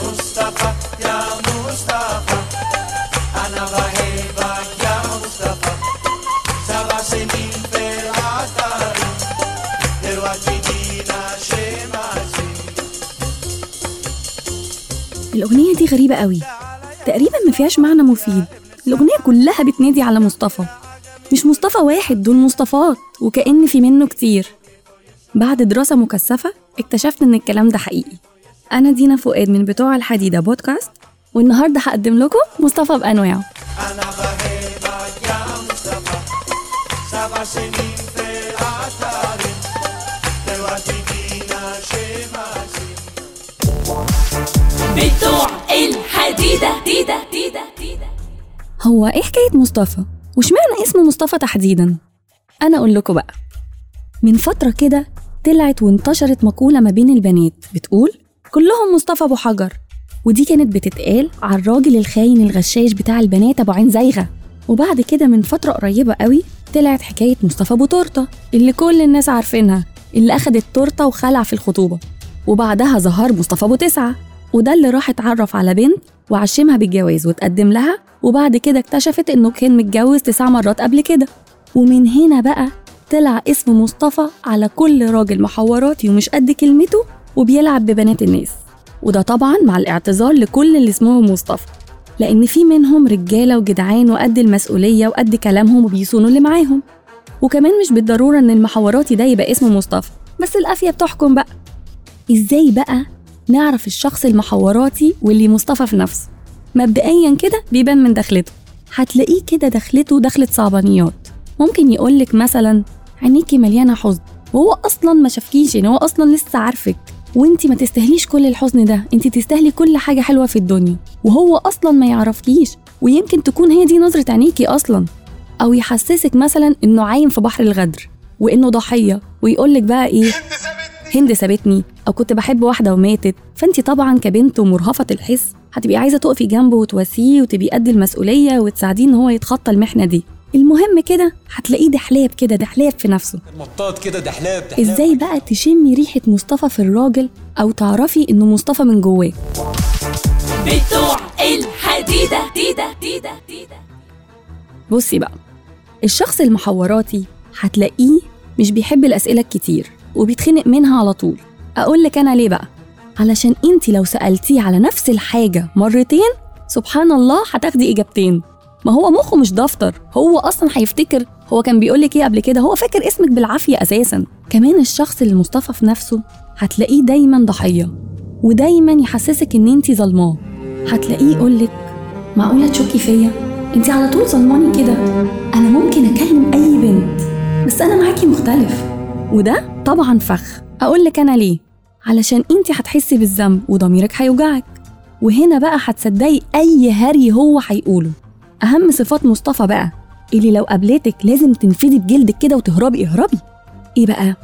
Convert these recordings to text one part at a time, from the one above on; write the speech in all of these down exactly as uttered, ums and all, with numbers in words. مصطفى يا مصطفى أنا بحبك يا مصطفى سبع سنين في العطار دلوقتي دينا شماسي. الأغنية دي غريبة قوي، تقريبا ما فيهاش معنى مفيد. الأغنية كلها بتنادي على مصطفى، مش مصطفى واحد، دول مصطفات وكأن في منه كتير. بعد دراسة مكثفة اكتشفت ان الكلام ده حقيقي. انا دينا فؤاد من بتوع الحديدة بودكاست، والنهاردة هقدم لكم مصطفى بأنواعه. انا بحبك يا مصطفى سبع سنين في العطار دلوقتي دينا شماسي. بتوع الحديدة ديدة ديدة ديدة. هو ايه حكاية مصطفى؟ وشمعنى اسمه مصطفى تحديداً؟ أنا أقول لكم بقى. من فترة كده طلعت وانتشرت مقولة ما بين البنات بتقول كلهم مصطفى أبو حجر، ودي كانت بتتقال على الراجل الخاين الغشاش بتاع البنات أبو عين زايغة. وبعد كده من فترة قريبة قوي طلعت حكاية مصطفى أبو تورتة اللي كل الناس عارفينها، اللي أخد التورتة وخلع في الخطوبة. وبعدها ظهر مصطفى أبو تسعة، وده اللي راح اتعرف على بنت وعشمها بالجواز وتقدم لها، وبعد كده اكتشفت انه كان متجوز تسع مرات قبل كده. ومن هنا بقى طلع اسم مصطفى على كل راجل محوراتي ومش قد كلمته وبيلعب ببنات الناس. وده طبعا مع الاعتذار لكل اللي اسمهم مصطفى، لان في منهم رجاله وجدعان وقد المسؤوليه وقد كلامهم وبيصونوا اللي معاهم. وكمان مش بالضروره ان المحوراتي ده يبقى اسمه مصطفى، بس القافيه بتحكم بقى. ازاي بقى نعرف الشخص المحوراتي واللي مصطفى في نفسه؟ مبدئيا كده بيبان من دخلته. هتلاقيه كده دخلته دخلت صعبانيات. ممكن يقولك مثلا عينيكي مليانه حزن، وهو اصلا ما شافكيش، ان هو اصلا لسه عارفك، وانتي ما تستاهليش كل الحزن ده، انتي تستاهلي كل حاجه حلوه في الدنيا، وهو اصلا ما يعرفكيش، ويمكن تكون هي دي نظره عينيكي اصلا. او يحسسك مثلا انه عايم في بحر الغدر وانه ضحيه، ويقولك بقى ايه، هند سابتني، او كنت بحب واحده وماتت. فانتي طبعا كبنت ومرهفه الحس هتبقي عايزه تقفي جنبه وتواسيه وتبقي قد المسؤوليه وتساعديه ان هو يتخطى المحنه دي. المهم كده هتلاقيه دحلاب كده، دحلاب في نفسه، مطاط كده، دحلاب دحلاب. ازاي بقى تشمي ريحه مصطفى في الراجل او تعرفي انه مصطفى من جواه؟ بتوع الحديده ديده ديده ديده. بصي بقى، الشخص المحوراتي هتلاقيه مش بيحب الاسئله الكتير وبيتخنق منها على طول. اقول لك انا ليه بقى؟ علشان انتي لو سالتيه على نفس الحاجه مرتين سبحان الله هتاخدي اجابتين. ما هو مخه مش دفتر، هو اصلا هيفتكر هو كان بيقولك ايه قبل كده، هو فاكر اسمك بالعافيه اساسا. كمان الشخص اللي مصطفى في نفسه هتلاقيه دايما ضحيه، ودايما يحسسك ان انتي ظلماه. هتلاقيه يقولك معقوله تشكي فيا؟ انتي على طول ظلماني كده. انا ممكن اكلم اي بنت، بس انا معاكي مختلف. وده طبعا فخ. اقول لك انا ليه؟ علشان انتي هتحسي بالذنب وضميرك هيوجعك، وهنا بقى هتصدقي اي هري هو هيقوله. اهم صفات مصطفى بقى اللي لو قابلتك لازم تنفدي بجلدك كده وتهربي اهربي. ايه بقى؟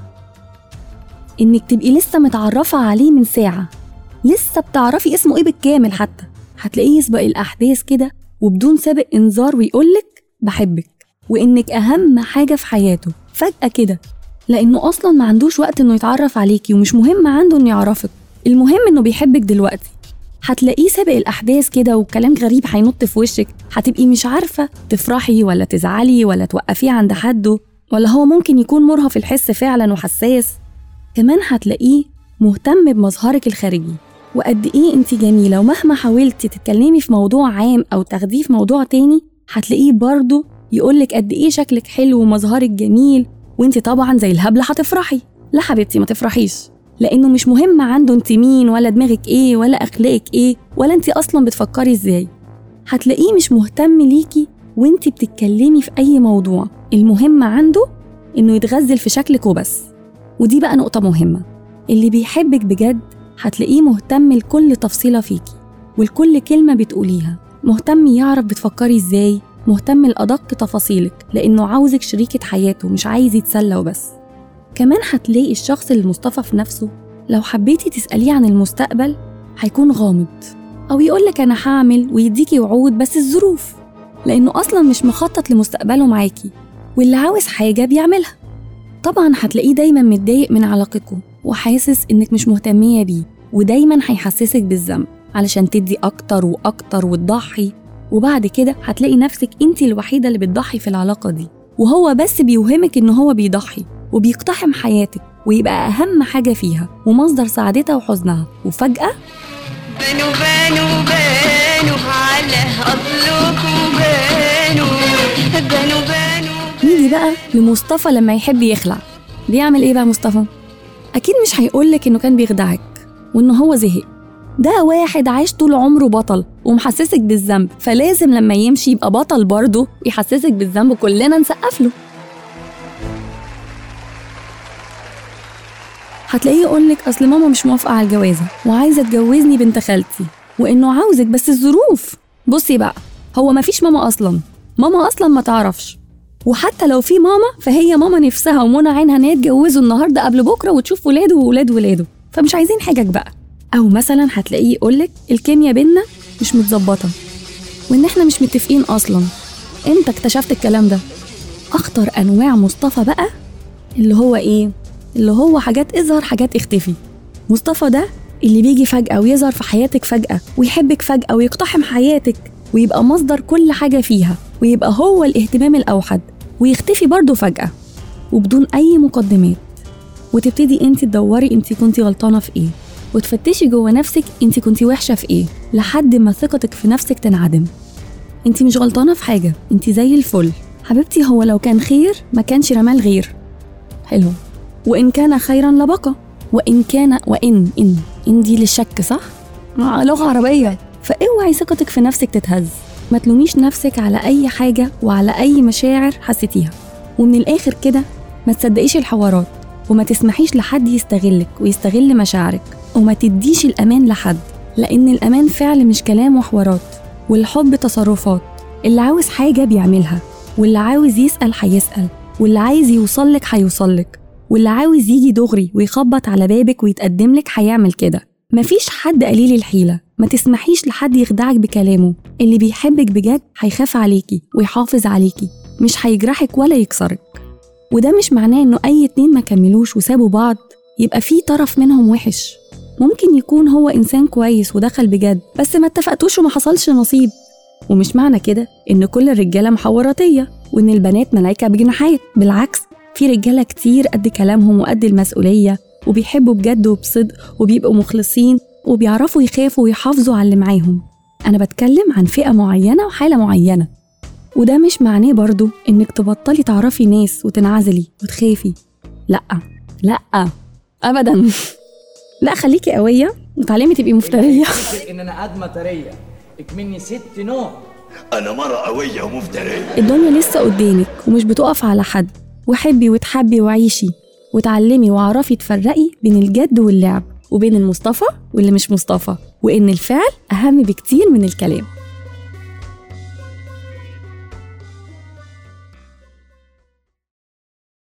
انك تبقي لسه متعرفه عليه من ساعه، لسه بتعرفي اسمه ايه بالكامل حتى. هتلاقيه يسبق الاحداث كده وبدون سابق انذار ويقولك بحبك وانك اهم حاجه في حياته فجاه كده، لانه اصلا ما عندوش وقت انه يتعرف عليكي، ومش مهم عنده انه يعرفك، المهم انه بيحبك دلوقتي. هتلاقيه سابق الاحداث كده وكلام غريب هينط في وشك، هتبقي مش عارفه تفرحي ولا تزعلي ولا توقفيه عند حده، ولا هو ممكن يكون مرهف الحس فعلا وحساس. كمان هتلاقيه مهتم بمظهرك الخارجي وقد ايه انت جميله، ومهما حاولتي تتكلمي في موضوع عام او تاخديه في موضوع تاني هتلاقيه برضو يقولك قد ايه شكلك حلو ومظهرك جميل، وانت طبعا زي الهبله هتفرحي. لا حبيبتي ما تفرحيش، لانه مش مهم عنده انت مين ولا دماغك ايه ولا اخلاقك ايه ولا انت اصلا بتفكري ازاي. هتلاقيه مش مهتم ليكي وانت بتتكلمي في اي موضوع، المهم عنده انه يتغزل في شكلك وبس. ودي بقى نقطه مهمه، اللي بيحبك بجد هتلاقيه مهتم لكل تفصيله فيكي ولكل كلمه بتقوليها، مهتم يعرف بتفكري ازاي، مهتم لأدق تفاصيلك، لأنه عاوزك شريكة حياته مش عايز يتسلى وبس. كمان هتلاقي الشخص المصطفى في نفسه لو حبيتي تسأليه عن المستقبل هيكون غامض، أو يقولك أنا هعمل ويديكي وعود بس الظروف، لأنه أصلا مش مخطط لمستقبله معاكي، واللي عاوز حاجة بيعملها. طبعا هتلاقيه دايما متضايق من علاقتكم وحاسس إنك مش مهتمية بيه، ودايما هيحسسك بالذنب. علشان تدي أكتر وأكتر وتضحي، وبعد كده هتلاقي نفسك انت الوحيدة اللي بتضحي في العلاقة دي، وهو بس بيوهمك إن هو بيضحي وبيقتحم حياتك ويبقى أهم حاجة فيها ومصدر سعادتها وحزنها، وفجأة بانوا بانوا بانوا على أطلكم بانوا بانوا بانوا. نيجي بقى لمصطفى لما يحب يخلع، بيعمل إيه بقى مصطفى؟ أكيد مش هيقولك إنه كان بيخدعك وإنه هو زهق، ده واحد عايش طول عمره بطل ومحسسك بالذنب، فلازم لما يمشي يبقى بطل برضه يحسسك بالذنب، كلنا نسقف له. هتلاقيه يقولك أصل ماما مش موافقة على الجوازة وعايزة تجوزني بنت خالتي، وإنه عاوزك بس الظروف. بصي بقى، هو مفيش ماما أصلا، ماما أصلا ما تعرفش، وحتى لو في ماما فهي ماما نفسها ومنى عينها إن هي تجوزه النهاردة قبل بكرة وتشوف ولاده وولاد ولاده، فمش عايزين حاجك بقى. أو مثلا هتلاقيه يقولك الكيمياء بينا مش متظبطة وإن إحنا مش متفقين أصلا، إنت اكتشفت الكلام ده. أخطر أنواع مصطفى بقى اللي هو إيه؟ اللي هو حاجات اظهر حاجات اختفي. مصطفى ده اللي بيجي فجأة ويظهر في حياتك فجأة ويحبك فجأة ويقتحم حياتك ويبقى مصدر كل حاجة فيها ويبقى هو الاهتمام الأوحد، ويختفي برضه فجأة وبدون أي مقدمات، وتبتدي انت تدوري انت كنتي غلطانة في ايه، وتفتشي جوه نفسك انت كنتي وحشة في ايه، لحد ما ثقتك في نفسك تنعدم. انت مش غلطانة في حاجة، انت زي الفل حبيبتي، هو لو كان خير ما كانش رمى الغير. حلو، وإن كان خيراً لبقى، وإن كان وإن إن إن دي للشك صح؟ لغة عربية. فإوعي ثقتك في نفسك تتهز، ما تلوميش نفسك على أي حاجة وعلى أي مشاعر حسيتيها. ومن الآخر كده ما تصدقيش الحوارات، وما تسمحيش لحد يستغلك ويستغل مشاعرك، وما تديش الأمان لحد، لأن الأمان فعل مش كلام وحوارات، والحب تصرفات. اللي عاوز حاجة بيعملها، واللي عاوز يسأل هيسأل، واللي عايز يوصلك هيوصلك، واللي عاوز يجي دغري ويخبط على بابك ويتقدم لك هيعمل كده. مفيش حد قليل الحيلة، ما تسمحيش لحد يخدعك بكلامه. اللي بيحبك بجد هيخاف عليكي ويحافظ عليكي، مش هيجرحك ولا يكسرك. وده مش معناه انه اي اتنين ما كملوش وسابوا بعض يبقى في طرف منهم وحش، ممكن يكون هو انسان كويس ودخل بجد بس ما اتفقتوش وما حصلش نصيب. ومش معنى كده ان كل الرجالة محوراتية وان البنات ملايكة بجناحات، بالعكس في رجالة كتير قد كلامهم وقد المسؤولية وبيحبوا بجد وبصدق وبيبقوا مخلصين وبيعرفوا يخافوا ويحافظوا على اللي معاهم. أنا بتكلم عن فئة معينة وحالة معينة، وده مش معناه برضو إنك تبطلي تعرفي ناس وتنعزلي وتخافي، لأ لأ أبداً. لأ خليكي قوية وتعلمي تبقي مفترية. إن أنا قد مطرية اكملني ست نوع، أنا مرة قوية ومفترية. الدنيا لسه قدامك ومش بتقف على حد، وحبي وتحبي وعيشي وتعلمي وعرفي تفرقي بين الجد واللعب وبين المصطفى واللي مش مصطفى، وإن الفعل أهم بكتير من الكلام.